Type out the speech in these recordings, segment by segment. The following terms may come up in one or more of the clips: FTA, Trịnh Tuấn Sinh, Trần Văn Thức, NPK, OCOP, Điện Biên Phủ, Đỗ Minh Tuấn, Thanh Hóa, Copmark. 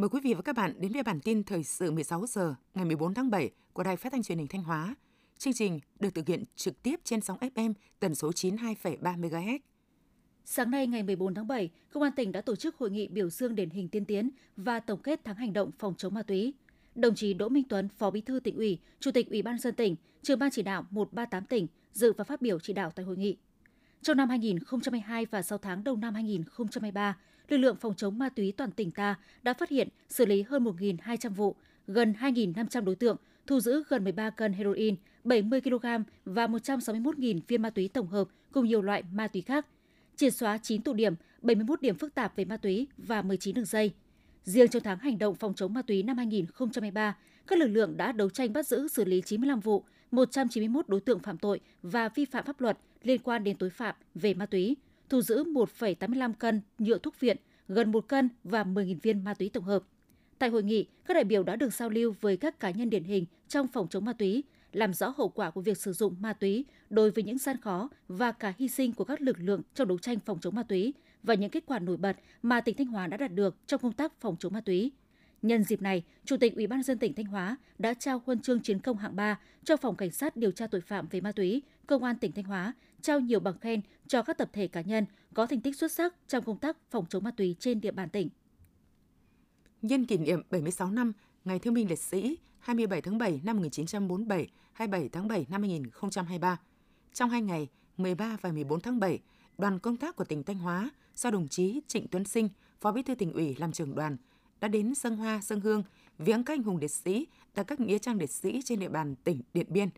Mời quý vị và các bạn đến với bản tin thời sự 16 giờ ngày 14 tháng 7 của Đài Phát thanh Truyền hình Thanh Hóa. Chương trình được thực hiện trực tiếp trên sóng FM tần số 92,3 MHz. Sáng nay ngày 14 tháng 7, Công an tỉnh đã tổ chức hội nghị biểu dương điển hình tiên tiến và tổng kết tháng hành động phòng chống ma túy. Đồng chí Đỗ Minh Tuấn, Phó Bí thư Tỉnh ủy, Chủ tịch Ủy ban nhân dân tỉnh, Trưởng ban chỉ đạo 138 tỉnh dự và phát biểu chỉ đạo tại hội nghị. Trong năm 2022 và 6 tháng đầu năm 2023, lực lượng phòng chống ma túy toàn tỉnh ta đã phát hiện, xử lý hơn 1.200 vụ, gần 2.500 đối tượng, thu giữ gần 13 cân heroin, 70 kg và 161.000 viên ma túy tổng hợp cùng nhiều loại ma túy khác. Triệt xóa 9 tụ điểm, 71 điểm phức tạp về ma túy và 19 đường dây. Riêng trong tháng hành động phòng chống ma túy năm 2023, các lực lượng đã đấu tranh bắt giữ xử lý 95 vụ, 191 đối tượng phạm tội và vi phạm pháp luật liên quan đến tội phạm về ma túy, thu giữ 1,85 cân nhựa thuốc viện, gần 1 cân và 10.000 viên ma túy tổng hợp. Tại hội nghị, các đại biểu đã được giao lưu với các cá nhân điển hình trong phòng chống ma túy, làm rõ hậu quả của việc sử dụng ma túy đối với những gian khó và cả hy sinh của các lực lượng trong đấu tranh phòng chống ma túy và những kết quả nổi bật mà tỉnh Thanh Hóa đã đạt được trong công tác phòng chống ma túy. Nhân dịp này, Chủ tịch Ủy ban nhân dân tỉnh Thanh Hóa đã trao huân chương chiến công hạng 3 cho Phòng Cảnh sát điều tra tội phạm về ma túy, Công an tỉnh Thanh Hóa, trao nhiều bằng khen cho các tập thể cá nhân có thành tích xuất sắc trong công tác phòng chống ma túy trên địa bàn tỉnh. Nhân kỷ niệm 76 năm Ngày Thương binh Liệt sĩ 27 tháng 7 năm 1947, 27 tháng 7 năm 2023, trong 2 ngày 13 và 14 tháng 7, đoàn công tác của tỉnh Thanh Hóa do đồng chí Trịnh Tuấn Sinh, Phó Bí thư Tỉnh ủy làm trưởng đoàn, đã đến dâng hoa dâng hương viếng các anh hùng liệt sĩ tại các nghĩa trang liệt sĩ trên địa bàn tỉnh Điện Biên.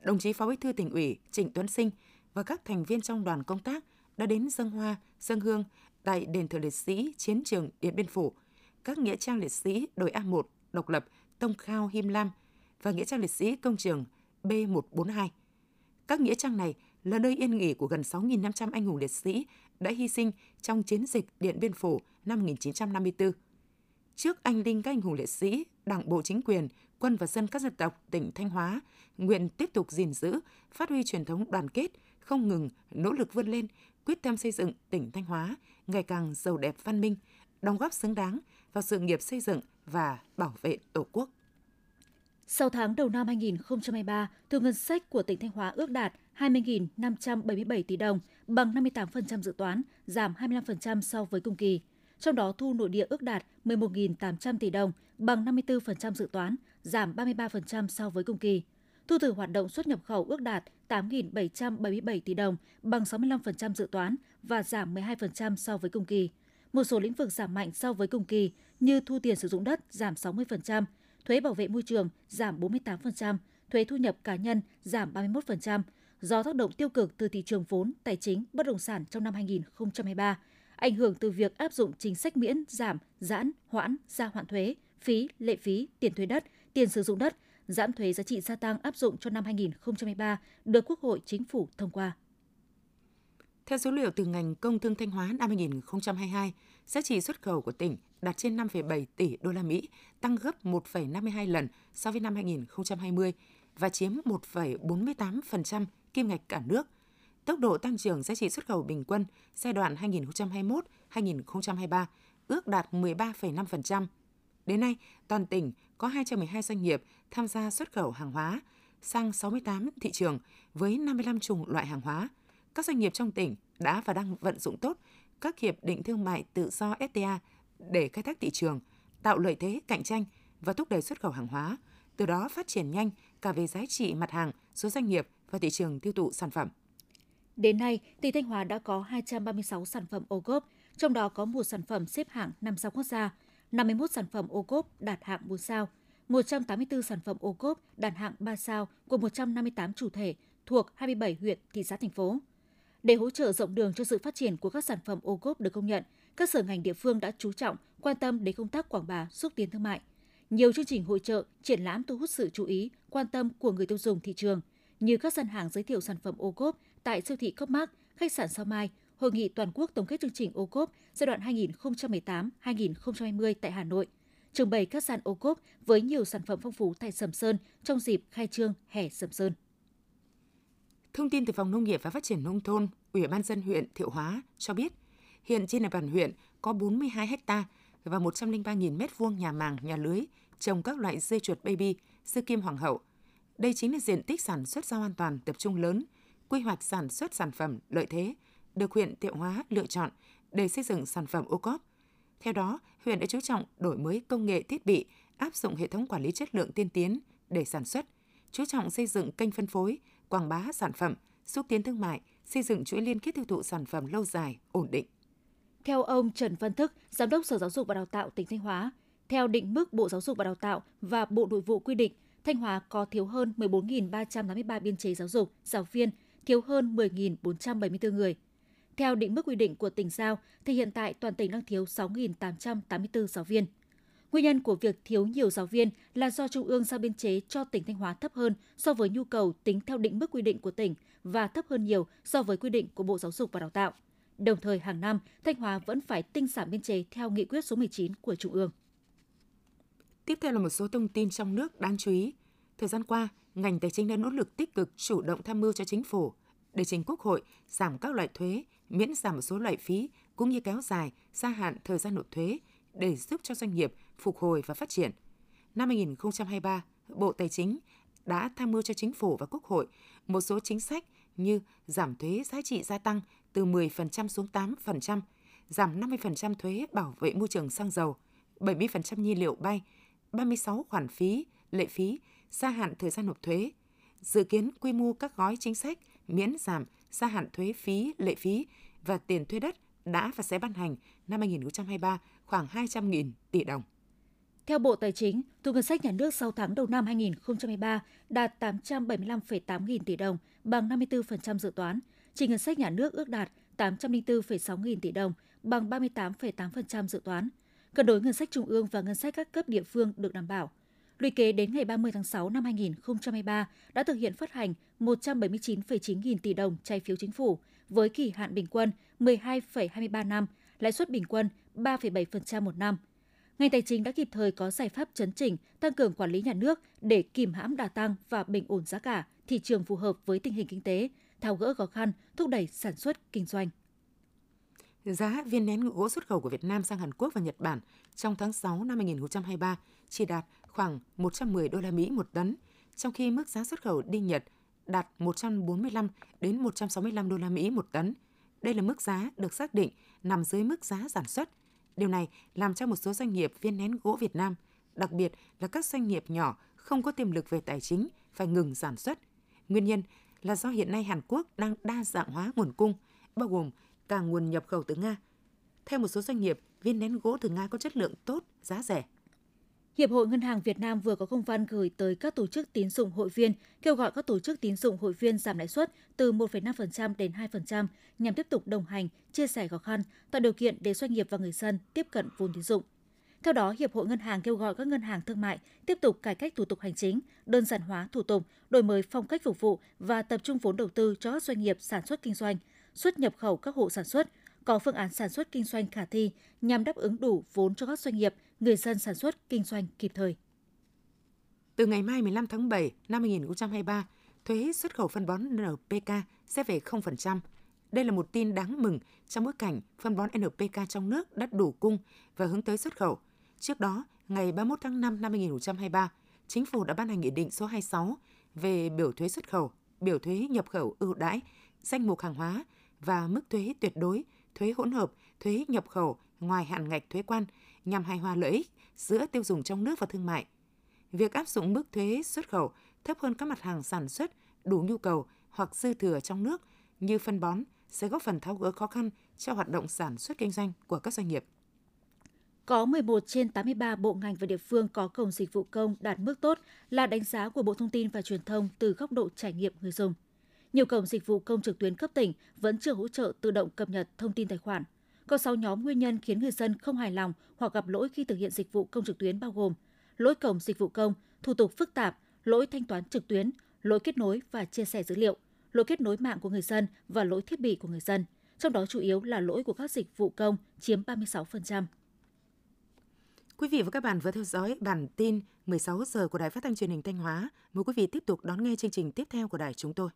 Đồng chí Phó Bí thư Tỉnh ủy Trịnh Tuấn Sinh và các thành viên trong đoàn công tác đã đến dâng hoa dâng hương tại đền thờ liệt sĩ chiến trường Điện Biên Phủ, các nghĩa trang liệt sĩ đồi A1, Độc Lập, Tông Khao, Him Lam và nghĩa trang liệt sĩ công trường B142. Các nghĩa trang này là nơi yên nghỉ của gần 6.500 anh hùng liệt sĩ đã hy sinh trong chiến dịch Điện Biên Phủ năm 1954. Trước anh linh các anh hùng liệt sĩ, Đảng bộ chính quyền, quân và dân các dân tộc tỉnh Thanh Hóa nguyện tiếp tục gìn giữ, phát huy truyền thống đoàn kết, không ngừng nỗ lực vươn lên, quyết tâm xây dựng tỉnh Thanh Hóa ngày càng giàu đẹp văn minh, đóng góp xứng đáng vào sự nghiệp xây dựng và bảo vệ Tổ quốc. 6 tháng đầu năm 2023, thu ngân sách của tỉnh Thanh Hóa ước đạt 20.577 tỷ đồng, bằng 58% dự toán, giảm 25% so với cùng kỳ. Trong đó thu nội địa ước đạt 11.800 tỷ đồng, bằng 54% dự toán, giảm 33% so với cùng kỳ. Thu từ hoạt động xuất nhập khẩu ước đạt 8.777 tỷ đồng, bằng 65% dự toán và giảm 12% so với cùng kỳ. Một số lĩnh vực giảm mạnh so với cùng kỳ như thu tiền sử dụng đất giảm 60%, thuế bảo vệ môi trường giảm 48%, thuế thu nhập cá nhân giảm 31%. Do tác động tiêu cực từ thị trường vốn, tài chính, bất động sản trong năm 2023, ảnh hưởng từ việc áp dụng chính sách miễn, giảm, giãn, hoãn, gia hoãn thuế, phí, lệ phí, tiền thuê đất, tiền sử dụng đất, giảm thuế giá trị gia tăng áp dụng cho năm 2023 được Quốc hội, Chính phủ thông qua. Theo số liệu từ ngành Công thương Thanh Hóa năm 2022, giá trị xuất khẩu của tỉnh đạt trên 5,7 tỷ USD, tăng gấp 1,52 lần so với năm 2020 và chiếm 1,48% kim ngạch cả nước. Tốc độ tăng trưởng giá trị xuất khẩu bình quân giai đoạn 2021-2023 ước đạt 13,5%. Đến nay, toàn tỉnh có 212 doanh nghiệp tham gia xuất khẩu hàng hóa sang 68 thị trường với 55 chủng loại hàng hóa. Các doanh nghiệp trong tỉnh đã và đang vận dụng tốt các hiệp định thương mại tự do FTA để khai thác thị trường, tạo lợi thế cạnh tranh và thúc đẩy xuất khẩu hàng hóa, từ đó phát triển nhanh cả về giá trị mặt hàng, số doanh nghiệp và thị trường tiêu thụ sản phẩm. Đến nay, tỉnh Thanh Hóa đã có 236 sản phẩm OCOP, trong đó có 1 sản phẩm xếp hạng 5 sao quốc gia, 51 sản phẩm OCOP đạt hạng 4 sao, 184 sản phẩm OCOP đạt hạng 3 sao của 158 chủ thể thuộc 27 huyện, thị xã, thành phố. Để hỗ trợ rộng đường cho sự phát triển của các sản phẩm OCOP được công nhận, các sở ngành địa phương đã chú trọng, quan tâm đến công tác quảng bá, xúc tiến thương mại. Nhiều chương trình hội chợ, triển lãm thu hút sự chú ý, quan tâm của người tiêu dùng thị trường, như các gian hàng giới thiệu sản phẩm OCOP tại siêu thị Copmark, khách sạn Sao Mai, hội nghị toàn quốc tổng kết chương trình OCOP giai đoạn 2018-2020 tại Hà Nội, trưng bày các sàn OCOP với nhiều sản phẩm phong phú tại Sầm Sơn trong dịp khai trương hè Sầm Sơn. Thông tin từ Phòng Nông nghiệp và Phát triển Nông thôn, Ủy ban nhân dân huyện Thiệu Hóa cho biết, hiện trên địa bàn huyện có 42 ha và 103.000 m2 nhà màng, nhà lưới trồng các loại dê chuột baby, dê kim hoàng hậu. Đây chính là diện tích sản xuất rau an toàn tập trung lớn, quy hoạch sản xuất sản phẩm lợi thế được huyện Thiệu Hóa lựa chọn để xây dựng sản phẩm OCOP. Theo đó, huyện đã chú trọng đổi mới công nghệ thiết bị, áp dụng hệ thống quản lý chất lượng tiên tiến để sản xuất, chú trọng xây dựng kênh phân phối, quảng bá sản phẩm, xúc tiến thương mại, xây dựng chuỗi liên kết tiêu thụ sản phẩm lâu dài, ổn định. Theo ông Trần Văn Thức, Giám đốc Sở Giáo dục và Đào tạo tỉnh Thanh Hóa, theo định mức Bộ Giáo dục và Đào tạo và Bộ Nội vụ quy định, Thanh Hóa có thiếu hơn 14.383 biên chế giáo dục, giáo viên, thiếu hơn 10.474 người. Theo định mức quy định của tỉnh giao, thì hiện tại toàn tỉnh đang thiếu 6.884 giáo viên. Nguyên nhân của việc thiếu nhiều giáo viên là do Trung ương giao biên chế cho tỉnh Thanh Hóa thấp hơn so với nhu cầu tính theo định mức quy định của tỉnh và thấp hơn nhiều so với quy định của Bộ Giáo dục và Đào tạo. Đồng thời hàng năm, Thanh Hóa vẫn phải tinh giản biên chế theo nghị quyết số 19 của Trung ương. Tiếp theo là một số thông tin trong nước đáng chú ý. Thời gian qua, ngành tài chính đã nỗ lực tích cực chủ động tham mưu cho chính phủ để trình Quốc hội giảm các loại thuế, miễn giảm một số loại phí cũng như kéo dài, gia hạn thời gian nộp thuế để giúp cho doanh nghiệp phục hồi và phát triển. Năm 2023, Bộ Tài chính đã tham mưu cho chính phủ và Quốc hội một số chính sách như giảm thuế giá trị gia tăng từ 10% xuống 8%, giảm 50% thuế bảo vệ môi trường xăng dầu, 70% nhiên liệu bay, 36 khoản phí, lệ phí, gia hạn thời gian nộp thuế. Dự kiến quy mô các gói chính sách miễn giảm, gia hạn thuế phí, lệ phí và tiền thuê đất đã và sẽ ban hành năm 2023 khoảng 200.000 tỷ đồng. Theo Bộ Tài chính, thu ngân sách nhà nước 6 tháng đầu năm 2023 đạt 875,8 nghìn tỷ đồng, bằng 54% dự toán. Chi ngân sách nhà nước ước đạt 804,6 nghìn tỷ đồng, bằng 38,8% dự toán. Cân đối ngân sách trung ương và ngân sách các cấp địa phương được đảm bảo. Lũy kế đến ngày 30 tháng 6 năm 2023 đã thực hiện phát hành 179,9 nghìn tỷ đồng trái phiếu chính phủ với kỳ hạn bình quân 12,23 năm, lãi suất bình quân 3,7% một năm. Ngành tài chính đã kịp thời có giải pháp chấn chỉnh, tăng cường quản lý nhà nước để kìm hãm đà tăng và bình ổn giá cả, thị trường phù hợp với tình hình kinh tế, tháo gỡ khó khăn, thúc đẩy sản xuất, kinh doanh. Giá viên nén gỗ xuất khẩu của Việt Nam sang Hàn Quốc và Nhật Bản trong tháng 6 năm 2023 chỉ đạt khoảng 110 đô la Mỹ một tấn, trong khi mức giá xuất khẩu đi Nhật đạt 145 đến 165 đô la Mỹ một tấn. Đây là mức giá được xác định nằm dưới mức giá sản xuất. Điều này làm cho một số doanh nghiệp viên nén gỗ Việt Nam, đặc biệt là các doanh nghiệp nhỏ không có tiềm lực về tài chính, phải ngừng sản xuất. Nguyên nhân là do hiện nay Hàn Quốc đang đa dạng hóa nguồn cung, bao gồm cả nguồn nhập khẩu từ Nga. Theo một số doanh nghiệp, viên nén gỗ từ Nga có chất lượng tốt, giá rẻ. Hiệp hội Ngân hàng Việt Nam vừa có công văn gửi tới các tổ chức tín dụng hội viên, kêu gọi các tổ chức tín dụng hội viên giảm lãi suất từ 1,5% đến 2% nhằm tiếp tục đồng hành, chia sẻ khó khăn, tạo điều kiện để doanh nghiệp và người dân tiếp cận vốn tín dụng. Theo đó, Hiệp hội Ngân hàng kêu gọi các ngân hàng thương mại tiếp tục cải cách thủ tục hành chính, đơn giản hóa thủ tục, đổi mới phong cách phục vụ và tập trung vốn đầu tư cho các doanh nghiệp sản xuất kinh doanh, xuất nhập khẩu các hộ sản xuất, có phương án sản xuất kinh doanh khả thi nhằm đáp ứng đủ vốn cho các doanh nghiệp, người dân sản xuất kinh doanh kịp thời. Từ ngày mai 15 tháng 7 năm 2023, thuế xuất khẩu phân bón NPK sẽ về 0%. Đây là một tin đáng mừng trong bối cảnh phân bón NPK trong nước đã đủ cung và hướng tới xuất khẩu. Trước đó, ngày 31 tháng 5 năm 2023, Chính phủ đã ban hành Nghị định số 26 về biểu thuế xuất khẩu, biểu thuế nhập khẩu ưu đãi, danh mục hàng hóa và mức thuế tuyệt đối, thuế hỗn hợp, thuế nhập khẩu ngoài hạn ngạch thuế quan nhằm hài hòa lợi ích giữa tiêu dùng trong nước và thương mại. Việc áp dụng mức thuế xuất khẩu thấp hơn các mặt hàng sản xuất đủ nhu cầu hoặc dư thừa trong nước như phân bón sẽ góp phần tháo gỡ khó khăn cho hoạt động sản xuất kinh doanh của các doanh nghiệp. Có 11 trên 83 bộ ngành và địa phương có cổng dịch vụ công đạt mức tốt là đánh giá của Bộ Thông tin và Truyền thông từ góc độ trải nghiệm người dùng. Nhiều cổng dịch vụ công trực tuyến cấp tỉnh vẫn chưa hỗ trợ tự động cập nhật thông tin tài khoản. Có 6 nhóm nguyên nhân khiến người dân không hài lòng hoặc gặp lỗi khi thực hiện dịch vụ công trực tuyến bao gồm lỗi cổng dịch vụ công, thủ tục phức tạp, lỗi thanh toán trực tuyến, lỗi kết nối và chia sẻ dữ liệu, lỗi kết nối mạng của người dân và lỗi thiết bị của người dân. Trong đó chủ yếu là lỗi của các dịch vụ công chiếm 36%. Quý vị và các bạn vừa theo dõi bản tin 16 giờ của Đài Phát thanh Truyền hình Thanh Hóa. Mời quý vị tiếp tục đón nghe chương trình tiếp theo của đài chúng tôi.